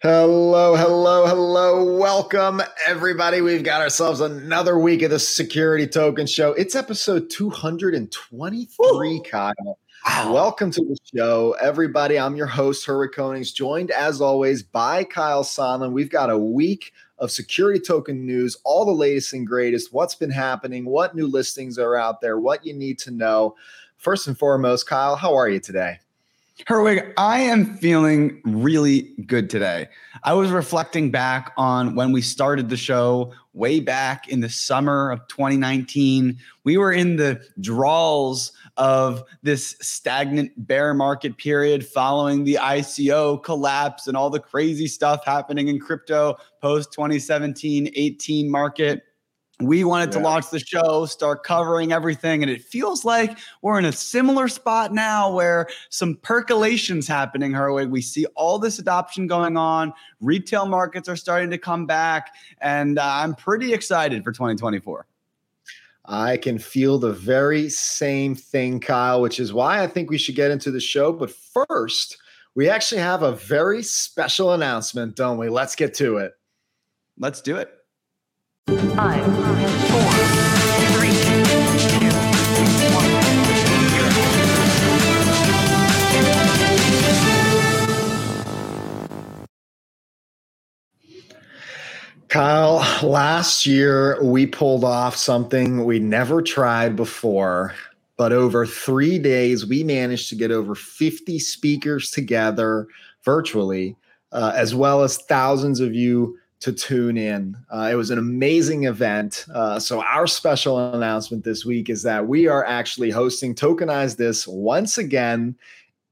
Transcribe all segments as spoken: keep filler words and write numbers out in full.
Hello, hello, hello. Welcome, everybody. We've got ourselves another week of the Security Token Show. It's episode two hundred twenty-three, Ooh. Kyle. Wow. Welcome to the show, everybody. I'm your host, Herwig Konings, joined, as always, by Kyle Sonlin. We've got a week of security token news, all the latest and greatest, what's been happening, what new listings are out there, what you need to know. First and foremost, Kyle, how are you today? Herwig, I am feeling really good today. I was reflecting back on when we started the show way back in the summer of twenty nineteen. We were in the draws of this stagnant bear market period following the I C O collapse and all the crazy stuff happening in crypto post twenty seventeen eighteen market. We wanted yeah. to launch the show, start covering everything, and it feels like we're in a similar spot now where some percolation's happening, Herwig. We see all this adoption going on. Retail markets are starting to come back, and uh, I'm pretty excited for twenty twenty-four. I can feel the very same thing, Kyle, which is why I think we should get into the show. But first, we actually have a very special announcement, don't we? Let's get to it. Let's do it. Five, four, three, two, one. Kyle, last year we pulled off something we never tried before, but over three days we managed to get over fifty speakers together virtually, uh, as well as thousands of you to tune in. Uh, it was an amazing event. Uh, so our special announcement this week is that we are actually hosting TokenizeThis once again,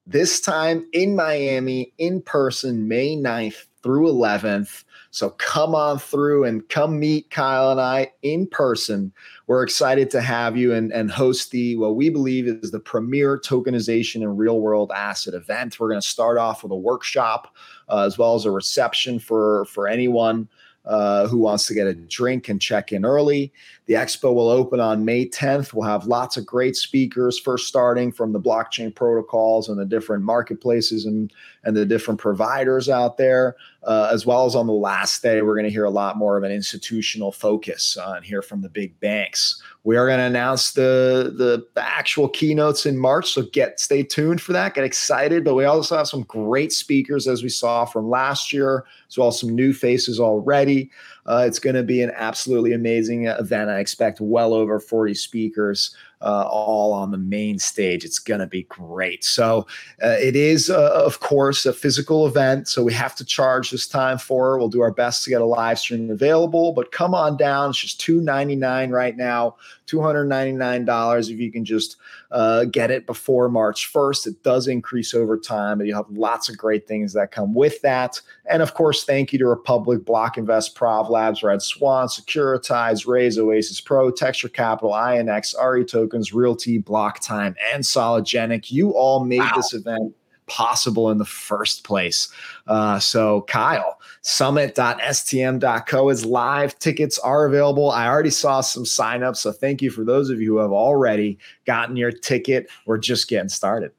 this time in Miami, in person, May ninth through eleventh. So come on through and come meet Kyle and I in person. We're excited to have you and, and host the, what we believe is the premier tokenization and real world asset event. We're going to start off with a workshop uh, as well as a reception for, for anyone uh, who wants to get a drink and check in early. The expo will open on May tenth. We'll have lots of great speakers, first starting from the blockchain protocols and the different marketplaces and, and the different providers out there. Uh, as well as on the last day, we're going to hear a lot more of an institutional focus uh, and hear from the big banks. We are going to announce the, the the actual keynotes in March, so get stay tuned for that. Get excited. But we also have some great speakers, as we saw from last year, as well as some new faces already. Uh, it's going to be an absolutely amazing event. I expect well over forty speakers, Uh, all on the main stage. It's going to be great. So uh, it is, uh, of course, a physical event. So we have to charge this time for it. We'll do our best to get a live stream available, but come on down. It's just two ninety-nine right now, two hundred ninety-nine dollars. If you can just uh, get it before March first, it does increase over time, and you have lots of great things that come with that. And of course, thank you to Republic, Block Invest, Prov Labs, Red Swan, Securitize, Raise, Oasis Pro, Texture Capital, I N X, R E Token, Realty, Block Time, and Sologenic. You all made wow. this event possible in the first place. Uh, so, Kyle, summit dot S T M dot co is live. Tickets are available. I already saw some signups, so thank you for those of you who have already gotten your ticket. We're just getting started.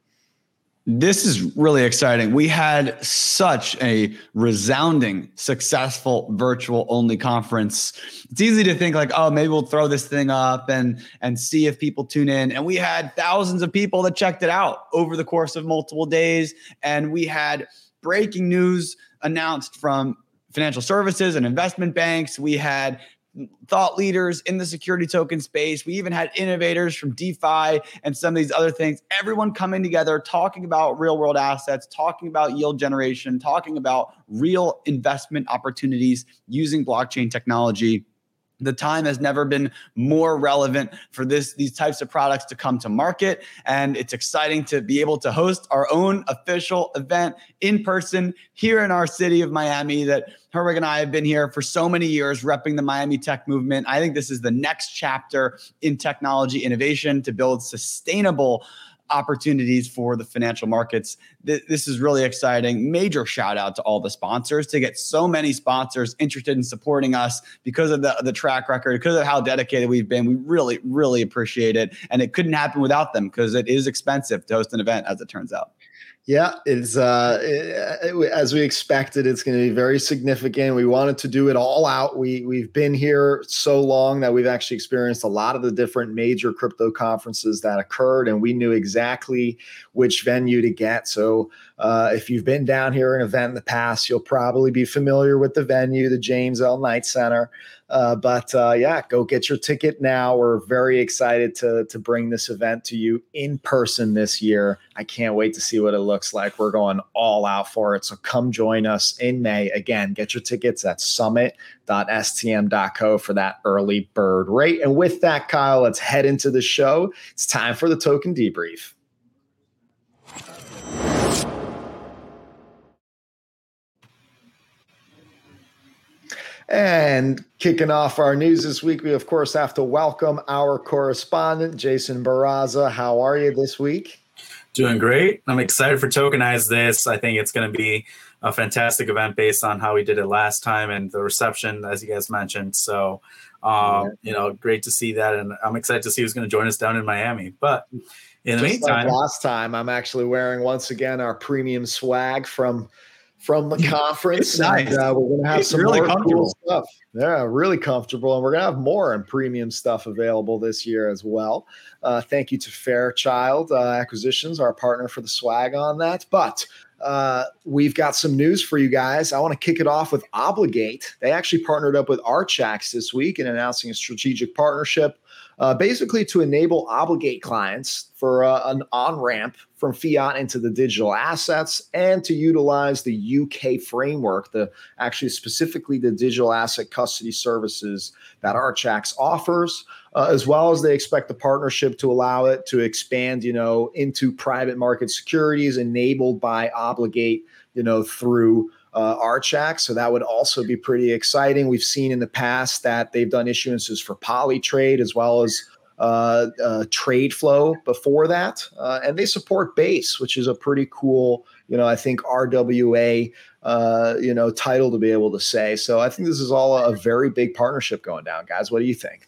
This is really exciting. We had such a resounding, successful virtual-only conference. It's easy to think like, oh, maybe we'll throw this thing up and, and see if people tune in. And we had thousands of people that checked it out over the course of multiple days. And we had breaking news announced from financial services and investment banks. We had thought leaders in the security token space. We even had innovators from DeFi and some of these other things, everyone coming together, talking about real world assets, talking about yield generation, talking about real investment opportunities using blockchain technology. The time has never been more relevant for this, these types of products to come to market. And it's exciting to be able to host our own official event in person here in our city of Miami that Herwig and I have been here for so many years repping the Miami tech movement. I think this is the next chapter in technology innovation to build sustainable opportunities for the financial markets. Th- this is really exciting. Major shout out to all the sponsors to get so many sponsors interested in supporting us because of the, the track record, because of how dedicated we've been. We really, really appreciate it. And it couldn't happen without them because it is expensive to host an event, as it turns out. Yeah, it's uh, it, as we expected, it's going to be very significant. We wanted to do it all out. We, we've been here so long that we've actually experienced a lot of the different major crypto conferences that occurred, and we knew exactly which venue to get. So uh, if you've been down here at an event in the past, you'll probably be familiar with the venue, the James L. Knight Center. Uh, but uh, yeah, go get your ticket now. We're very excited to to bring this event to you in person this year. I can't wait to see what it looks like. We're going all out for it. So come join us in May. Again, get your tickets at summit dot S T M dot co for that early bird rate. And with that, Kyle, let's head into the show. It's time for the token debrief. And kicking off our news this week, we, of course, have to welcome our correspondent, Jason Barraza. How are you this week? Doing great. I'm excited for Tokenize This. I think it's going to be a fantastic event based on how we did it last time and the reception, as you guys mentioned. So, um, yeah. you know, great to see that. And I'm excited to see who's going to join us down in Miami. But in the Just meantime. Like last time, I'm actually wearing, once again, our premium swag from from the conference. It's nice. And, uh, we're going to have it's some really more cool stuff. Yeah, really comfortable. And we're going to have more and premium stuff available this year as well. Uh, thank you to Fairchild uh, Acquisitions, our partner for the swag on that. But uh, we've got some news for you guys. I want to kick it off with Obligate. They actually partnered up with Archax this week in announcing a strategic partnership uh, basically to enable Obligate clients for uh, an on-ramp from fiat into the digital assets and to utilize the U K framework, the actually specifically the digital asset custody services that Archax offers, uh, as well as they expect the partnership to allow it to expand, you know, into private market securities enabled by Obligate, you know, through Uh, Archax. So that would also be pretty exciting. We've seen in the past that they've done issuances for Polytrade as well as uh, uh, Trade Flow before that. Uh, and they support Base, which is a pretty cool, you know, I think R W A, uh, you know, title to be able to say. So I think this is all a, a very big partnership going down, guys. What do you think?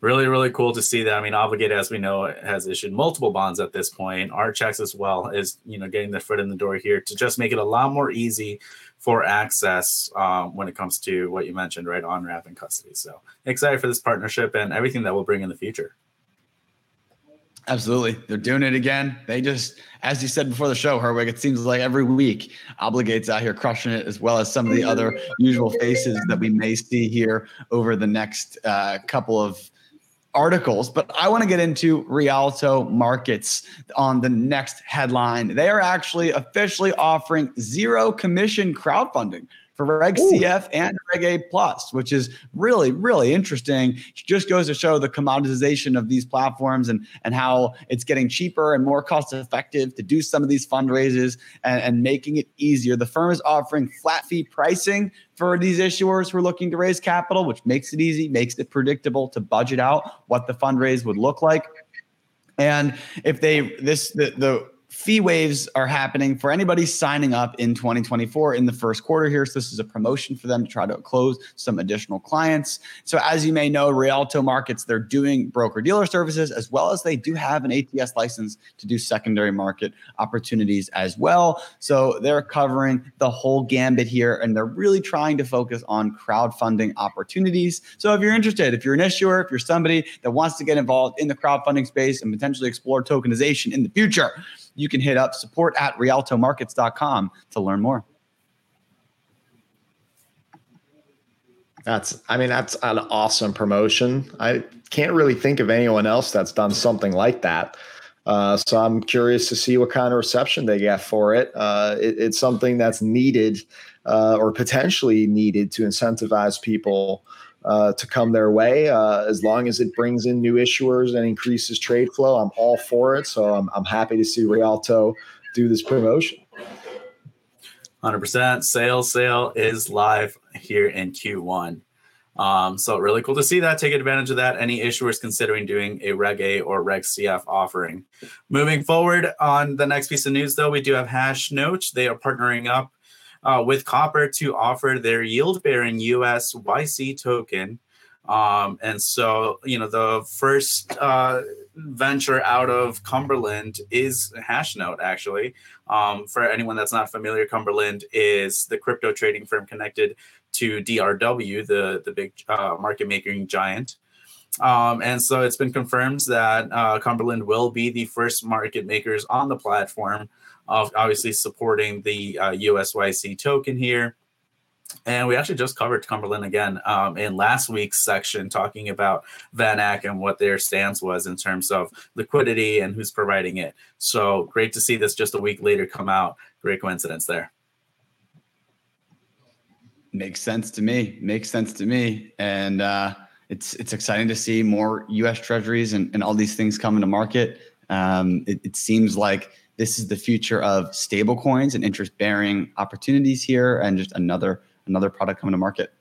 Really, really cool to see that. I mean, Obligate, as we know, has issued multiple bonds at this point. Archax as well is, you know, getting their foot in the door here to just make it a lot more easy for access um, when it comes to what you mentioned, right, on-ramp and custody. So excited for this partnership and everything that we'll bring in the future. Absolutely. They're doing it again. They just, as you said before the show, Herwig, it seems like every week Obligate's out here crushing it, as well as some of the other usual faces that we may see here over the next uh, couple of articles. But I want to get into Rialto Markets on the next headline. They are actually officially offering zero commission crowdfunding for RegCF and Reg A Plus, which is really, really interesting. Just goes to show the commoditization of these platforms and, and how it's getting cheaper and more cost effective to do some of these fundraisers and, and making it easier. The firm is offering flat fee pricing for these issuers who are looking to raise capital, which makes it easy, makes it predictable to budget out what the fundraise would look like. And if they, this, the, the, fee waves are happening for anybody signing up in twenty twenty-four in the first quarter here. So this is a promotion for them to try to close some additional clients. So as you may know, Rialto Markets, they're doing broker-dealer services, as well as they do have an A T S license to do secondary market opportunities as well. So they're covering the whole gambit here, and they're really trying to focus on crowdfunding opportunities. So if you're interested, if you're an issuer, if you're somebody that wants to get involved in the crowdfunding space and potentially explore tokenization in the future, you can hit up support at rialto markets dot com to learn more. That's, I mean, that's an awesome promotion. I can't really think of anyone else that's done something like that. Uh, so I'm curious to see what kind of reception they get for it. Uh, it it's something that's needed uh, or potentially needed to incentivize people Uh, to come their way. Uh, as long as it brings in new issuers and increases trade flow, I'm all for it. So I'm I'm happy to see Rialto do this promotion. one hundred percent. Sale, sale is live here in Q one. Um, so really cool to see that. Take advantage of that. Any issuers considering doing a Reg A or Reg C F offering. Moving forward on the next piece of news, though, we do have HashNote. They are partnering up Uh, with Copper to offer their yield-bearing U S Y C token Um, and so, you know, the first uh, venture out of Cumberland is HashNote, actually. Um, for anyone that's not familiar, Cumberland is the crypto trading firm connected to D R W, the, the big uh, market making giant. Um, and so it's been confirmed that uh, Cumberland will be the first market makers on the platform, of obviously supporting the uh, U S Y C token here. And we actually just covered Cumberland again um, in last week's section, talking about VanEck and what their stance was in terms of liquidity and who's providing it. So great to see this just a week later come out. Great coincidence there. Makes sense to me. Makes sense to me. And uh, it's it's exciting to see more U S treasuries and, and all these things coming to market. Um, it, it seems like this is the future of stable coins and interest-bearing opportunities here, and just another another product coming to market.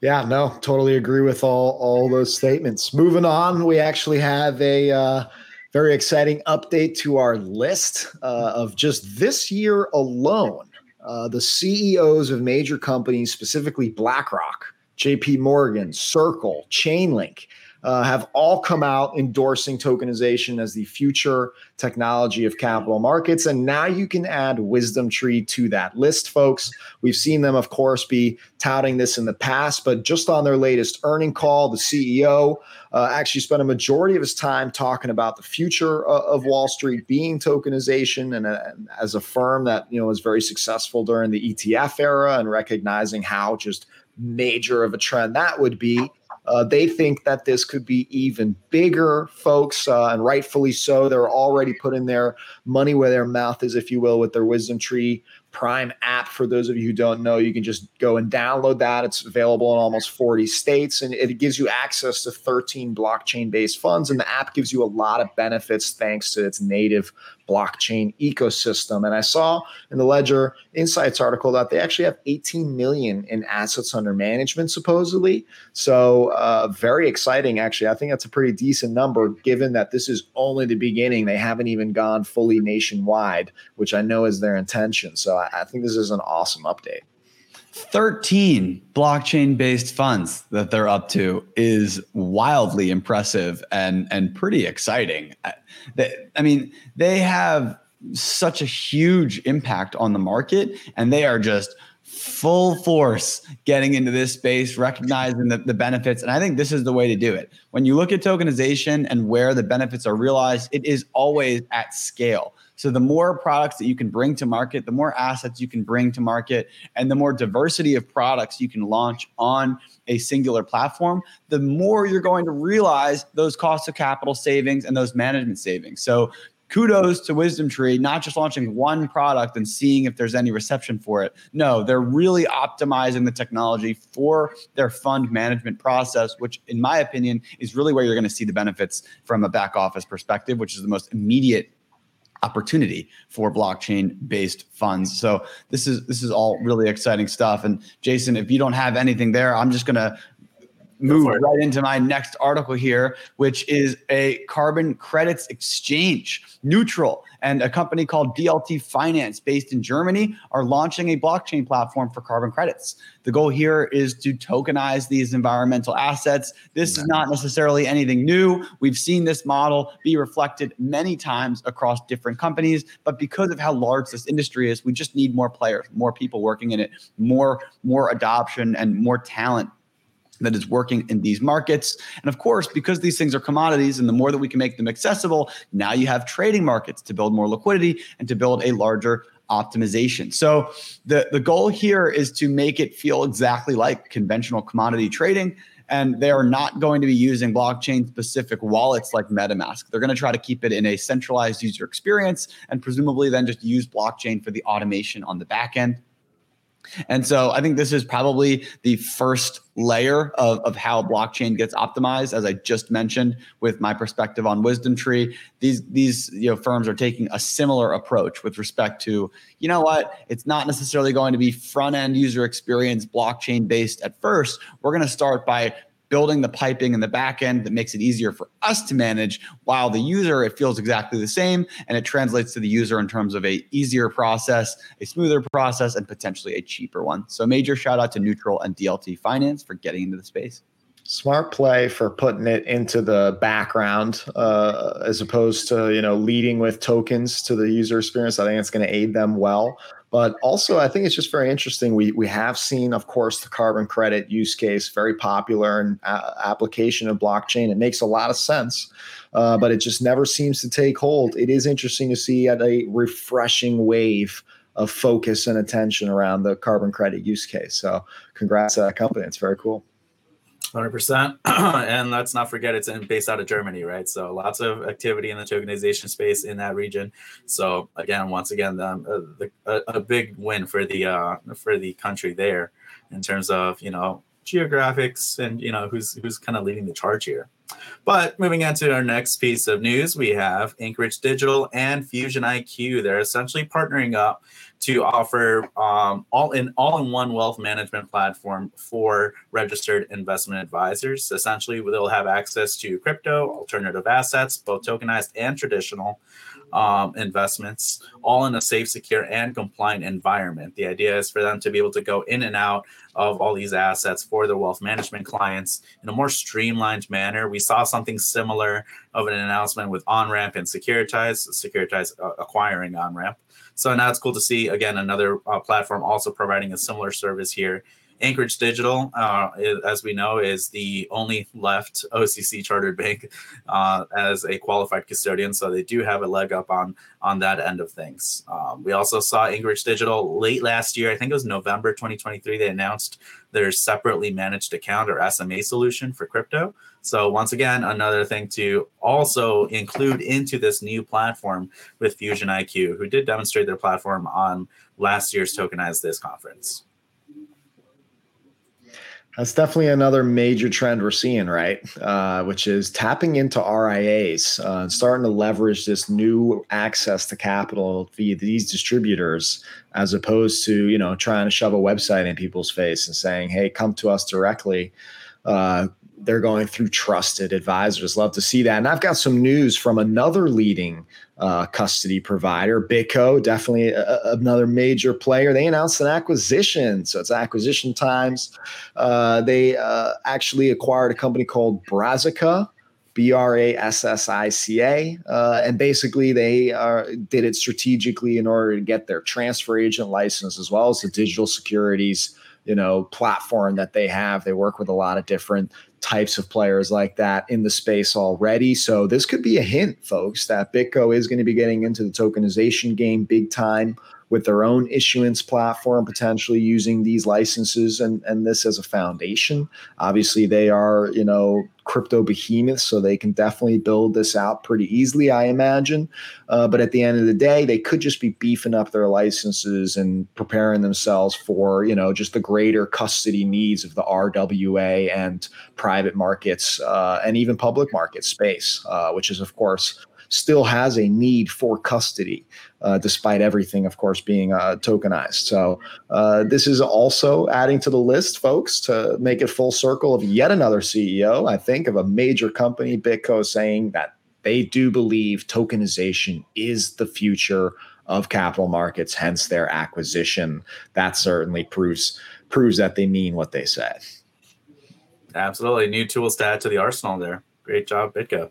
Yeah, no, totally agree with all, all those statements. Moving on, we actually have a uh, very exciting update to our list uh, of just this year alone. Uh, the C E Os of major companies, specifically BlackRock, J P Morgan, Circle, Chainlink, Uh, have all come out endorsing tokenization as the future technology of capital markets. And now you can add WisdomTree to that list, folks. We've seen them, of course, be touting this in the past, but just on their latest earning call, the C E O uh, actually spent a majority of his time talking about the future of, of Wall Street being tokenization, and, a, and as a firm that, you know, was very successful during the E T F era, and recognizing how just major of a trend that would be. Uh, they think that this could be even bigger, folks, uh, and rightfully so. They're already putting their money where their mouth is, if you will, with their WisdomTree Prime app. For those of you who don't know, you can just go and download that. It's available in almost forty states, and it gives you access to thirteen blockchain-based funds, and the app gives you a lot of benefits thanks to its native blockchain ecosystem. And I saw in the Ledger Insights article that they actually have eighteen million in assets under management, supposedly. So uh, very exciting, actually. I think that's a pretty decent number, given that this is only the beginning. They haven't even gone fully nationwide, which I know is their intention. So I, I think this is an awesome update. thirteen blockchain-based funds that they're up to is wildly impressive and and pretty exciting. I, they, I mean, they have such a huge impact on the market, and they are just full force getting into this space, recognizing the, the benefits. And I think this is the way to do it. When you look at tokenization and where the benefits are realized, it is always at scale. So the more products that you can bring to market, the more assets you can bring to market, and the more diversity of products you can launch on a singular platform, the more you're going to realize those cost of capital savings and those management savings. So kudos to WisdomTree, not just launching one product and seeing if there's any reception for it. No, they're really optimizing the technology for their fund management process, which in my opinion is really where you're going to see the benefits from a back office perspective, which is the most immediate opportunity for blockchain-based funds. So this is this is all really exciting stuff. And Jason, if you don't have anything there, I'm just going to move right into my next article here, which is a carbon credits exchange. Neutral and a company called D L T Finance, based in Germany, are launching a blockchain platform for carbon credits. The goal here is to tokenize these environmental assets. This is not necessarily anything new. We've seen this model be reflected many times across different companies, but because of how large this industry is, we just need more players, more people working in it, more, more adoption, and more talent that is working in these markets. And of course, because these things are commodities, and the more that we can make them accessible, now you have trading markets to build more liquidity and to build a larger optimization. So the, the goal here is to make it feel exactly like conventional commodity trading. And they are not going to be using blockchain-specific wallets like MetaMask. They're going to try to keep it in a centralized user experience, and presumably then just use blockchain for the automation on the back end. And so I think this is probably the first layer of, of how blockchain gets optimized. As I just mentioned with my perspective on WisdomTree, these these you know firms are taking a similar approach with respect to, you know what, it's not necessarily going to be front-end user experience blockchain based at first. We're going to start by building the piping in the back end that makes it easier for us to manage, while the user, it feels exactly the same, and it translates to the user in terms of a easier process, a smoother process, and potentially a cheaper one. So major shout out to Neutral and D L T Finance for getting into the space. Smart play for putting it into the background uh, as opposed to, you know, leading with tokens to the user experience. I think it's going to aid them well. But also, I think it's just very interesting. We we have seen, of course, the carbon credit use case, very popular and uh, application of blockchain. It makes a lot of sense, uh, but it just never seems to take hold. It is interesting to see at a refreshing wave of focus and attention around the carbon credit use case. So congrats to that company. It's very cool. one hundred percent. And let's not forget, it's in, based out of Germany, right? So lots of activity in the tokenization space in that region. So again, once again, um, a, a, a big win for the uh, for the country there in terms of, you know, geographics and, you know, who's who's kind of leading the charge here. But moving on to our next piece of news, we have Anchorage Digital and FusionIQ. They're essentially partnering up to offer um, all in all in one wealth management platform for registered investment advisors. Essentially, they'll have access to crypto, alternative assets, both tokenized and traditional um, investments, all in a safe, secure, and compliant environment. The idea is for them to be able to go in and out of all these assets for their wealth management clients in a more streamlined manner. We saw something similar of an announcement with OnRamp and Securitize, Securitize uh, acquiring OnRamp. So now it's cool to see, again, another uh, platform also providing a similar service here. Anchorage Digital, uh, is, as we know, is the only left O C C chartered bank uh, as a qualified custodian. So they do have a leg up on, on that end of things. Um, we also saw Anchorage Digital late last year. I think it was November twenty twenty-three. They announced their separately managed account or S M A solution for crypto. So once again, another thing to also include into this new platform with FusionIQ, who did demonstrate their platform on last year's TokenizeThis conference. That's definitely another major trend we're seeing, right? Uh, which is tapping into R I As uh, and starting to leverage this new access to capital via these distributors, as opposed to, you know, trying to shove a website in people's face and saying, hey, come to us directly. Uh, they're going through trusted advisors. Love to see that. And I've got some news from another leading uh, custody provider, BitGo, definitely a, another major player. They announced an acquisition. So it's acquisition times. Uh, they uh, actually acquired a company called Brassica, B R A S S I C A. Uh, and basically they are, did it strategically in order to get their transfer agent license, as well as the digital securities, you know, platform that they have. They work with a lot of different types of players like that in the space already. So this could be a hint, folks, that BitGo is going to be getting into the tokenization game big time with their own issuance platform, potentially using these licenses and, and this as a foundation. Obviously, they are, you know, crypto behemoths, so they can definitely build this out pretty easily, I imagine. Uh, but at the end of the day, they could just be beefing up their licenses and preparing themselves for, you know, just the greater custody needs of the R W A and private markets uh, and even public market space, uh, which is, of course, still has a need for custody, uh, despite everything, of course, being uh, tokenized. So uh, this is also adding to the list, folks, to make it full circle of yet another C E O, I think, of a major company, BitGo, saying that they do believe tokenization is the future of capital markets, hence their acquisition. That certainly proves proves that they mean what they said. Absolutely. New tools to add to the arsenal there. Great job, BitGo.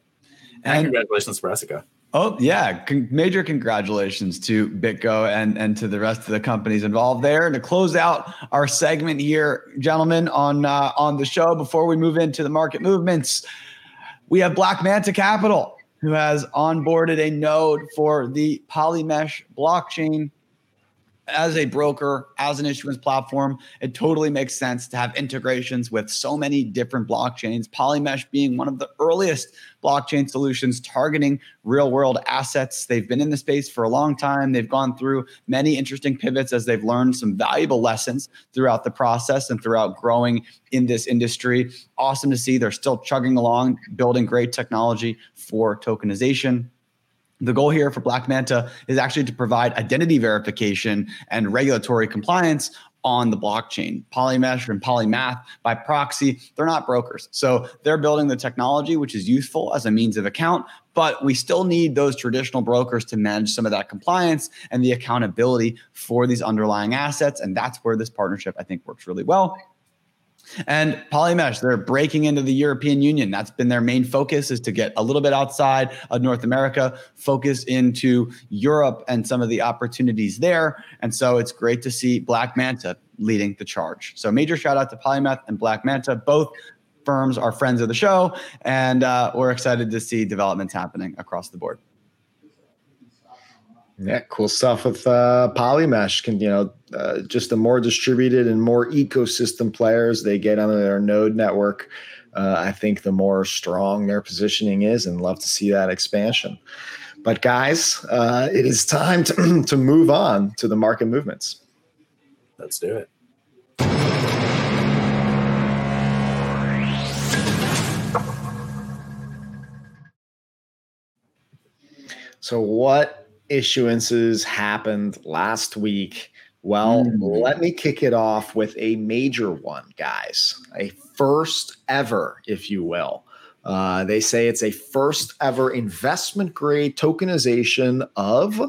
And congratulations to Brassica. Oh, yeah. Con- major congratulations to BitGo and, and to the rest of the companies involved there. And to close out our segment here, gentlemen, on uh, on the show, before we move into the market movements, we have Black Manta Capital, who has onboarded a node for the Polymesh blockchain as a broker, as an issuance platform. It totally makes sense to have integrations with so many different blockchains, Polymesh being one of the earliest blockchain solutions targeting real-world assets. They've been in the space for a long time. They've gone through many interesting pivots as they've learned some valuable lessons throughout the process and throughout growing in this industry. Awesome to see they're still chugging along, building great technology for tokenization. The goal here for Black Manta is actually to provide identity verification and regulatory compliance on the blockchain. Polymesh and Polymath by proxy, they're not brokers. So they're building the technology, which is useful as a means of account, but we still need those traditional brokers to manage some of that compliance and the accountability for these underlying assets. And that's where this partnership, I think, works really well. And Polymesh, they're breaking into the European Union. That's been their main focus, is to get a little bit outside of North America, focus into Europe and some of the opportunities there. And so it's great to see Black Manta leading the charge. So major shout out to Polymath and Black Manta. Both firms are friends of the show, and uh, we're excited to see developments happening across the board. Yeah, cool stuff with uh, Polymesh. Can you know, uh, just the more distributed and more ecosystem players they get on their node network, uh, I think the more strong their positioning is, and love to see that expansion. But guys, uh, it is time to, to move on to the market movements. Let's do it. So what issuances happened last week? Well, mm-hmm. let me kick it off with a major one, guys. A first ever, if you will. Uh, they say it's a first ever investment grade tokenization of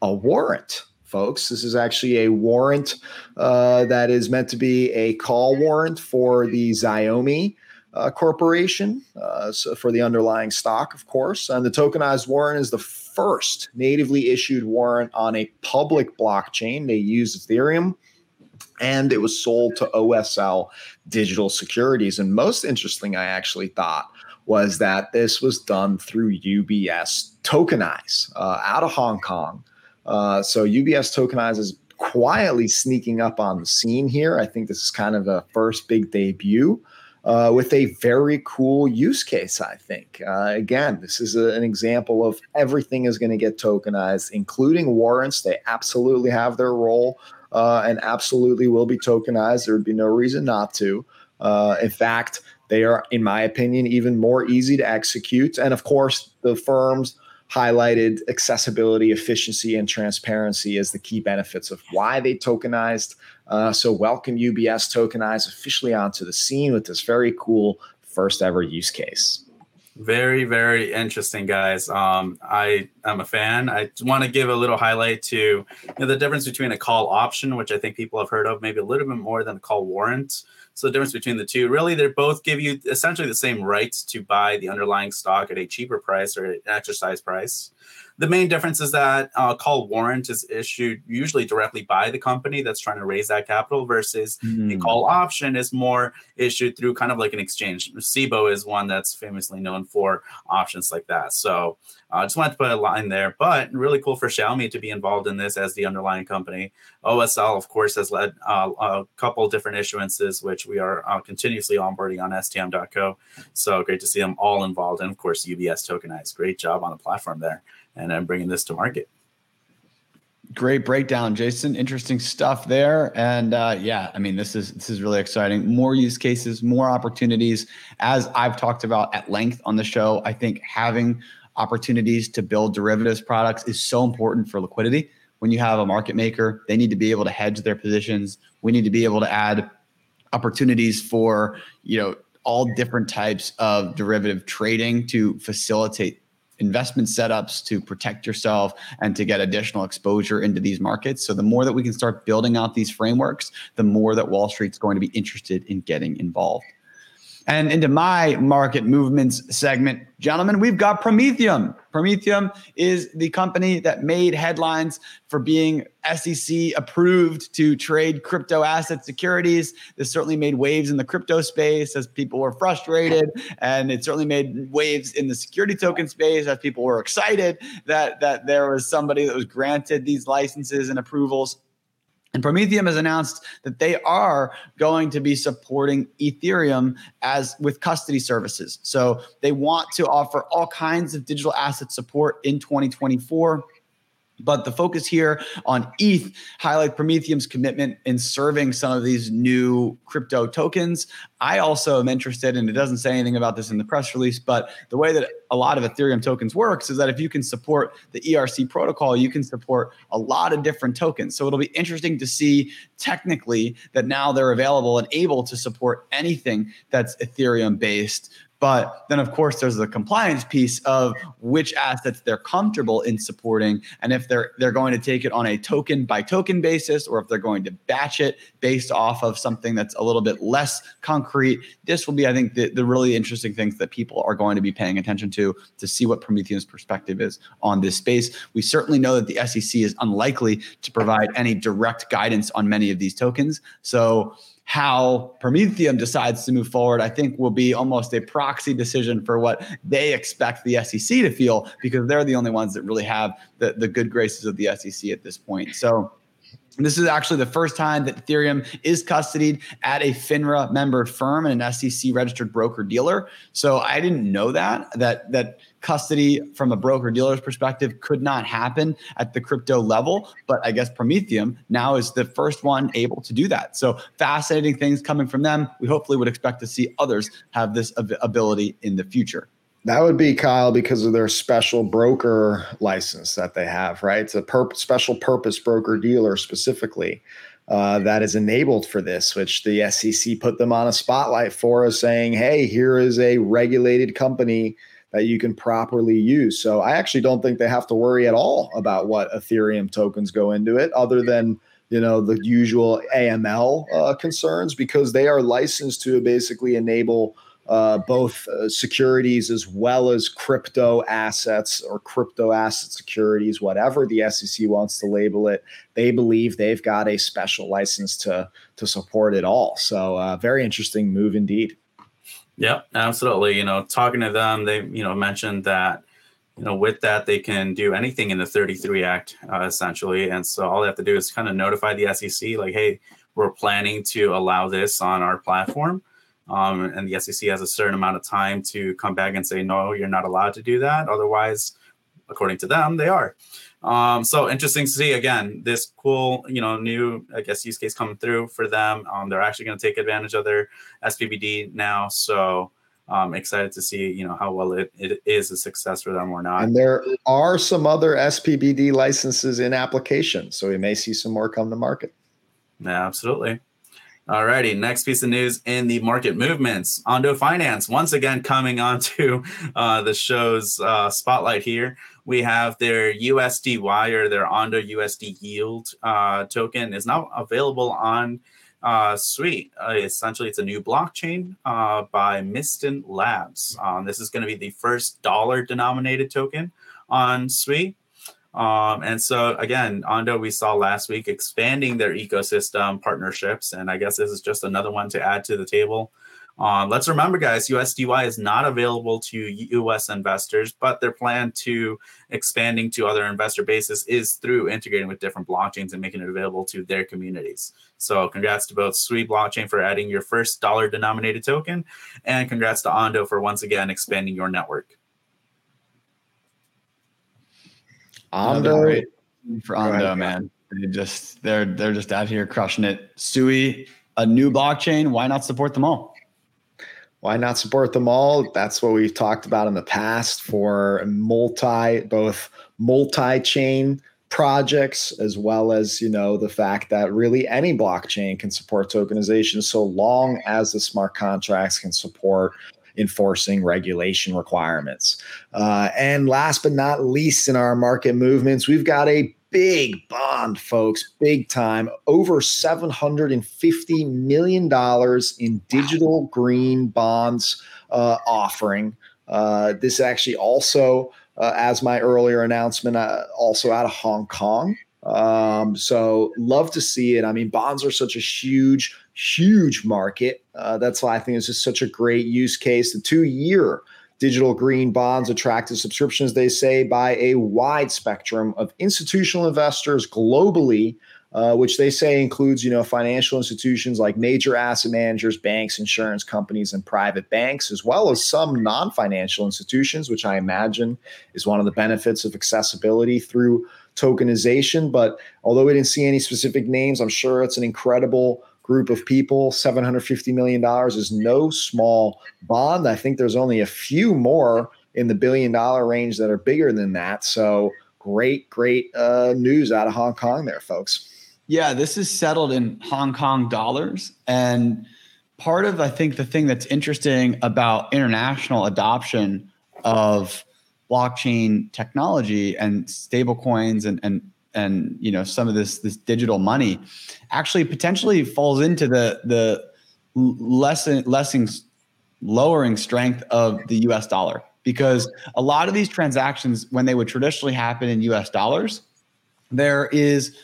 a warrant, folks. This is actually a warrant uh, that is meant to be a call warrant for the Xiaomi uh, corporation, uh, so for the underlying stock, of course. And the tokenized warrant is the first natively issued warrant on a public blockchain. They used Ethereum, and it was sold to O S L Digital Securities. And most interesting, I actually thought, was that this was done through U B S Tokenize uh, out of Hong Kong. Uh, so U B S Tokenize is quietly sneaking up on the scene here. I think this is kind of a first big debut. Uh, with a very cool use case, I think. Uh, again, this is a, an example of everything is going to get tokenized, including warrants. They absolutely have their role uh, and absolutely will be tokenized. There would be no reason not to. Uh, in fact, they are, in my opinion, even more easy to execute. And of course, the firms highlighted accessibility, efficiency, and transparency as the key benefits of why they tokenized. Uh, so welcome U B S Tokenize officially onto the scene with this very cool first ever use case. Very, very interesting, guys. Um, I am a fan. I want to give a little highlight to you know, the difference between a call option, which I think people have heard of maybe a little bit more than a call warrant. So the difference between the two, really, they both give you essentially the same rights to buy the underlying stock at a cheaper price or an exercise price. The main difference is that a uh, call warrant is issued usually directly by the company that's trying to raise that capital versus mm. a call option is more issued through kind of like an exchange. S I B O is one that's famously known for options like that. So I uh, just wanted to put a line there, but really cool for Xiaomi to be involved in this as the underlying company. O S L, of course, has led uh, a couple different issuances, which we are uh, continuously onboarding on S T M dot co. So great to see them all involved. And of course, U B S Tokenize. Great job on the platform there. And I'm bringing this to market. Great breakdown, Jason. Interesting stuff there. And uh, yeah, I mean, this is this is really exciting. More use cases, more opportunities. As I've talked about at length on the show, I think having opportunities to build derivatives products is so important for liquidity. When you have a market maker, they need to be able to hedge their positions. We need to be able to add opportunities for, you know, all different types of derivative trading to facilitate investment setups, to protect yourself, and to get additional exposure into these markets. So the more that we can start building out these frameworks, the more that Wall Street's going to be interested in getting involved. And into my market movements segment, gentlemen, we've got Prometheum. Prometheum is the company that made headlines for being S E C approved to trade crypto asset securities. This certainly made waves in the crypto space as people were frustrated. And it certainly made waves in the security token space as people were excited that, that there was somebody that was granted these licenses and approvals. And Prometheum has announced that they are going to be supporting Ethereum as with custody services. So they want to offer all kinds of digital asset support in twenty twenty-four. But the focus here on E T H highlights Prometheum's commitment in serving some of these new crypto tokens. I also am interested, and it doesn't say anything about this in the press release, but the way that a lot of Ethereum tokens works is that if you can support the E R C protocol, you can support a lot of different tokens. So it'll be interesting to see technically that now they're available and able to support anything that's Ethereum-based. But then, of course, there's the compliance piece of which assets they're comfortable in supporting, and if they're they're going to take it on a token by token basis, or if they're going to batch it based off of something that's a little bit less concrete. This will be, I think, the, the really interesting things that people are going to be paying attention to to see what Prometheum's perspective is on this space. We certainly know that the S E C is unlikely to provide any direct guidance on many of these tokens. So how Prometheum decides to move forward, I think, will be almost a proxy decision for what they expect the S E C to feel, because they're the only ones that really have the, the good graces of the S E C at this point. So this is actually the first time that Ethereum is custodied at a FINRA member firm and an S E C registered broker dealer. So I didn't know that, that, that custody from a broker dealer's perspective could not happen at the crypto level. But I guess Prometheum now is the first one able to do that. So fascinating things coming from them. We hopefully would expect to see others have this ability in the future. That would be, Kyle, because of their special broker license that they have, right? It's a pur- special purpose broker dealer specifically uh, that is enabled for this, which the S E C put them on a spotlight for, us saying, hey, here is a regulated company that you can properly use. So I actually don't think they have to worry at all about what Ethereum tokens go into it, other than, you know, the usual A M L uh, concerns, because they are licensed to basically enable Uh, both uh, securities as well as crypto assets or crypto asset securities, whatever the S E C wants to label it. They believe they've got a special license to to support it all. So uh, very interesting move indeed. Yeah, absolutely. You know, talking to them, they, you know, mentioned that, you know, with that, they can do anything in the thirty-three Act, uh, essentially. And so all they have to do is kind of notify the S E C, like, hey, we're planning to allow this on our platform. Um, and the S E C has a certain amount of time to come back and say, no, you're not allowed to do that. Otherwise, according to them, they are. Um, so interesting to see, again, this cool, you know, new, I guess, use case coming through for them. Um, they're actually going to take advantage of their S P V D now. So I'm um, excited to see, you know, how well it, it is a success for them or not. And there are some other S P V D licenses in application, so we may see some more come to market. Yeah, absolutely. All righty, next piece of news in the market movements. Ondo Finance, once again, coming onto uh, the show's uh, spotlight here. We have their U S D Y, or their Ondo U S D yield uh, token, is now available on uh, Sui. Uh, essentially, it's a new blockchain uh, by Mistin Labs. Um, this is going to be the first dollar-denominated token on Sui. Um, and so, again, Ondo, we saw last week expanding their ecosystem partnerships. And I guess this is just another one to add to the table. Um, let's remember, guys, U S D Y is not available to U S investors, but their plan to expanding to other investor bases is through integrating with different blockchains and making it available to their communities. So congrats to both Sui Blockchain for adding your first dollar-denominated token, and congrats to Ondo for once again expanding your network. Ondo for Ondo, man. They just they're they're just out here crushing it. Sui, a new blockchain. Why not support them all? Why not support them all? That's what we've talked about in the past for multi, both multi-chain projects, as well as, you know, the fact that really any blockchain can support tokenization, so long as the smart contracts can support enforcing regulation requirements. Uh, and last but not least, in our market movements, we've got a big bond, folks, big time, over seven hundred fifty million dollars in digital wow. green bonds uh, offering. Uh, this actually also, uh, as my earlier announcement, uh, also out of Hong Kong. Um, so love to see it. I mean, bonds are such a huge, huge market. Uh, that's why I think it's just such a great use case. The two-year Digital green bonds attracted subscriptions, they say, by a wide spectrum of institutional investors globally, uh, which they say includes, you know, financial institutions like major asset managers, banks, insurance companies, and private banks, as well as some non-financial institutions, which I imagine is one of the benefits of accessibility through tokenization. But although we didn't see any specific names, I'm sure it's an incredible group of people. seven hundred fifty million dollars is no small bond. I think there's only a few more in the billion dollar range that are bigger than that. So great, great uh, news out of Hong Kong there, folks. Yeah, this is settled in Hong Kong dollars. And part of, I think, the thing that's interesting about international adoption of blockchain technology and stable coins and, and and you know, some of this this digital money actually potentially falls into the the lesson, lesson lowering strength of the U S dollar, because a lot of these transactions, when they would traditionally happen in U S dollars, there is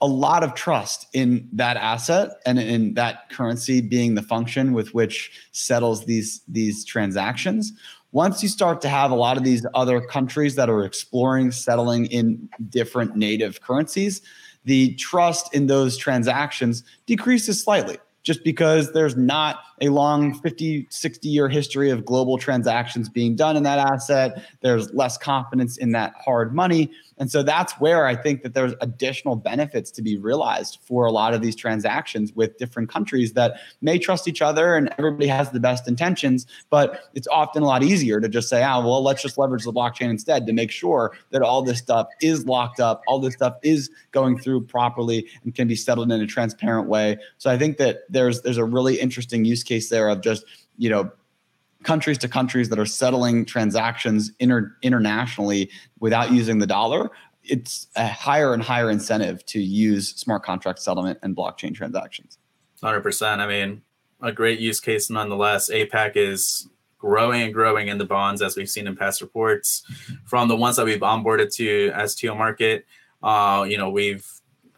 a lot of trust in that asset and in that currency being the function with which settles these these transactions. Once you start to have a lot of these other countries that are exploring settling in different native currencies, the trust in those transactions decreases slightly, just because there's not a long fifty, sixty year history of global transactions being done in that asset. There's less confidence in that hard money. And so that's where I think that there's additional benefits to be realized for a lot of these transactions with different countries that may trust each other and everybody has the best intentions, but it's often a lot easier to just say, oh, well, let's just leverage the blockchain instead to make sure that all this stuff is locked up, all this stuff is going through properly and can be settled in a transparent way. So I think that there's there's a really interesting use case there of just, you know, countries to countries that are settling transactions inter- internationally without using the dollar. It's a higher and higher incentive to use smart contract settlement and blockchain transactions. one hundred percent. I mean, a great use case nonetheless. APAC is growing and growing in the bonds, as we've seen in past reports, from the ones that we've onboarded to S T O market. Uh, you know, we've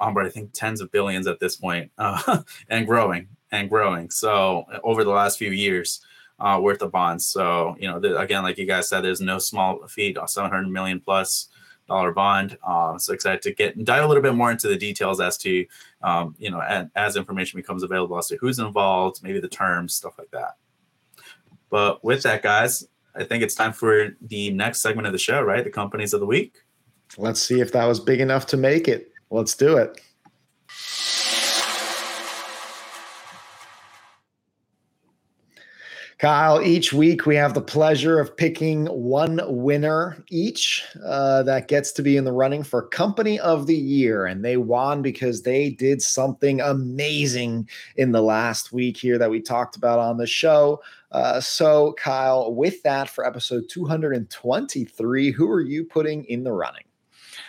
onboarded, I think, tens of billions at this point, uh, and growing and growing. So over the last few years. Uh, worth of bonds. So, you know, th- again, like you guys said, there's no small feat, seven hundred million plus dollar bond. Um, so excited to get and dive a little bit more into the details as to, um, you know, and, as information becomes available as to who's involved, maybe the terms, stuff like that. But with that, guys, I think it's time for the next segment of the show, right? The companies of the week. Let's see if that was big enough to make it. Let's do it. Kyle, each week we have the pleasure of picking one winner each uh, that gets to be in the running for Company of the Year. And they won because they did something amazing in the last week here that we talked about on the show. Uh, so, Kyle, with that, for episode two hundred twenty-three, who are you putting in the running?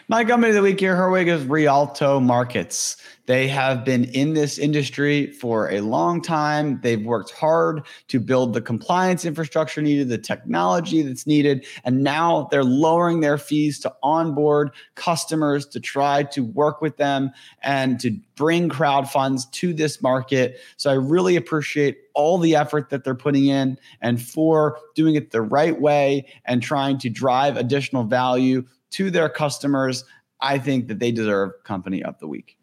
My company of the week here, Herwig, is Rialto Markets. They have been in this industry for a long time. They've worked hard to build the compliance infrastructure needed, the technology that's needed, and now they're lowering their fees to onboard customers to try to work with them and to bring crowd funds to this market. So I really appreciate all the effort that they're putting in and for doing it the right way and trying to drive additional value to their customers. I think that they deserve Company of the Week.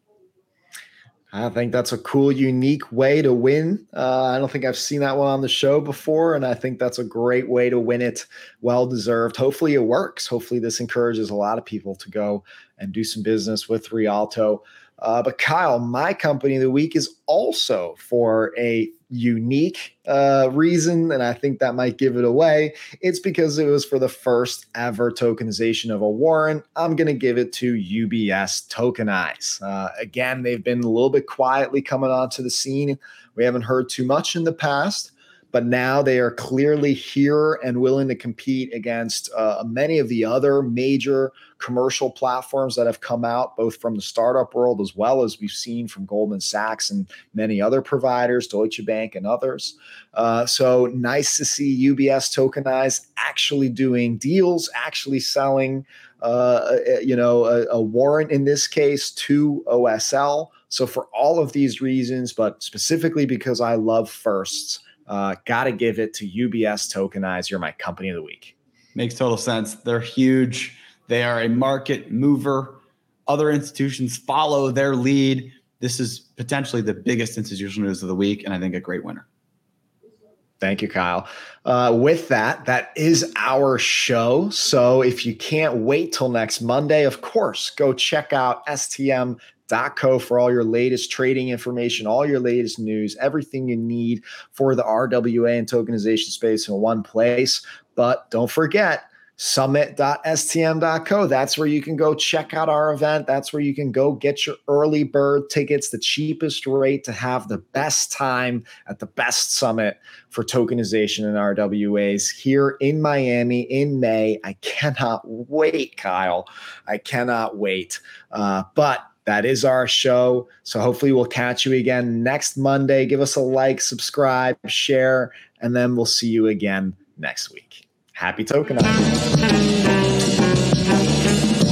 I think that's a cool, unique way to win. Uh, I don't think I've seen that one on the show before, and I think that's a great way to win it. Well-deserved. Hopefully it works. Hopefully this encourages a lot of people to go and do some business with Rialto. Uh, but Kyle, my company of the week is also for a unique uh, reason, and I think that might give it away. It's because it was for the first ever tokenization of a warrant. I'm going to give it to U B S Tokenize. Uh, again, they've been a little bit quietly coming onto the scene. We haven't heard too much in the past, but now they are clearly here and willing to compete against uh, many of the other major commercial platforms that have come out, both from the startup world, as well as we've seen from Goldman Sachs and many other providers, Deutsche Bank and others. Uh, so nice to see U B S Tokenize actually doing deals, actually selling, uh, you know, a, a warrant in this case to O S L. So for all of these reasons, but specifically because I love firsts, Uh, gotta give it to U B S Tokenize. You're my company of the week. Makes total sense. They're huge. They are a market mover. Other institutions follow their lead. This is potentially the biggest institutional news of the week, and I think a great winner. Thank you, Kyle. Uh, with that, that is our show. So if you can't wait till next Monday, of course, go check out S T M dot co for all your latest trading information, all your latest news, everything you need for the R W A and tokenization space in one place. But don't forget summit dot S T M dot co. That's where you can go check out our event. That's where you can go get your early bird tickets, the cheapest rate to have the best time at the best summit for tokenization and R W As here in Miami in May. I cannot wait, Kyle. I cannot wait. Uh, but that is our show. So hopefully we'll catch you again next Monday. Give us a like, subscribe, share, and then we'll see you again next week. Happy tokenizing.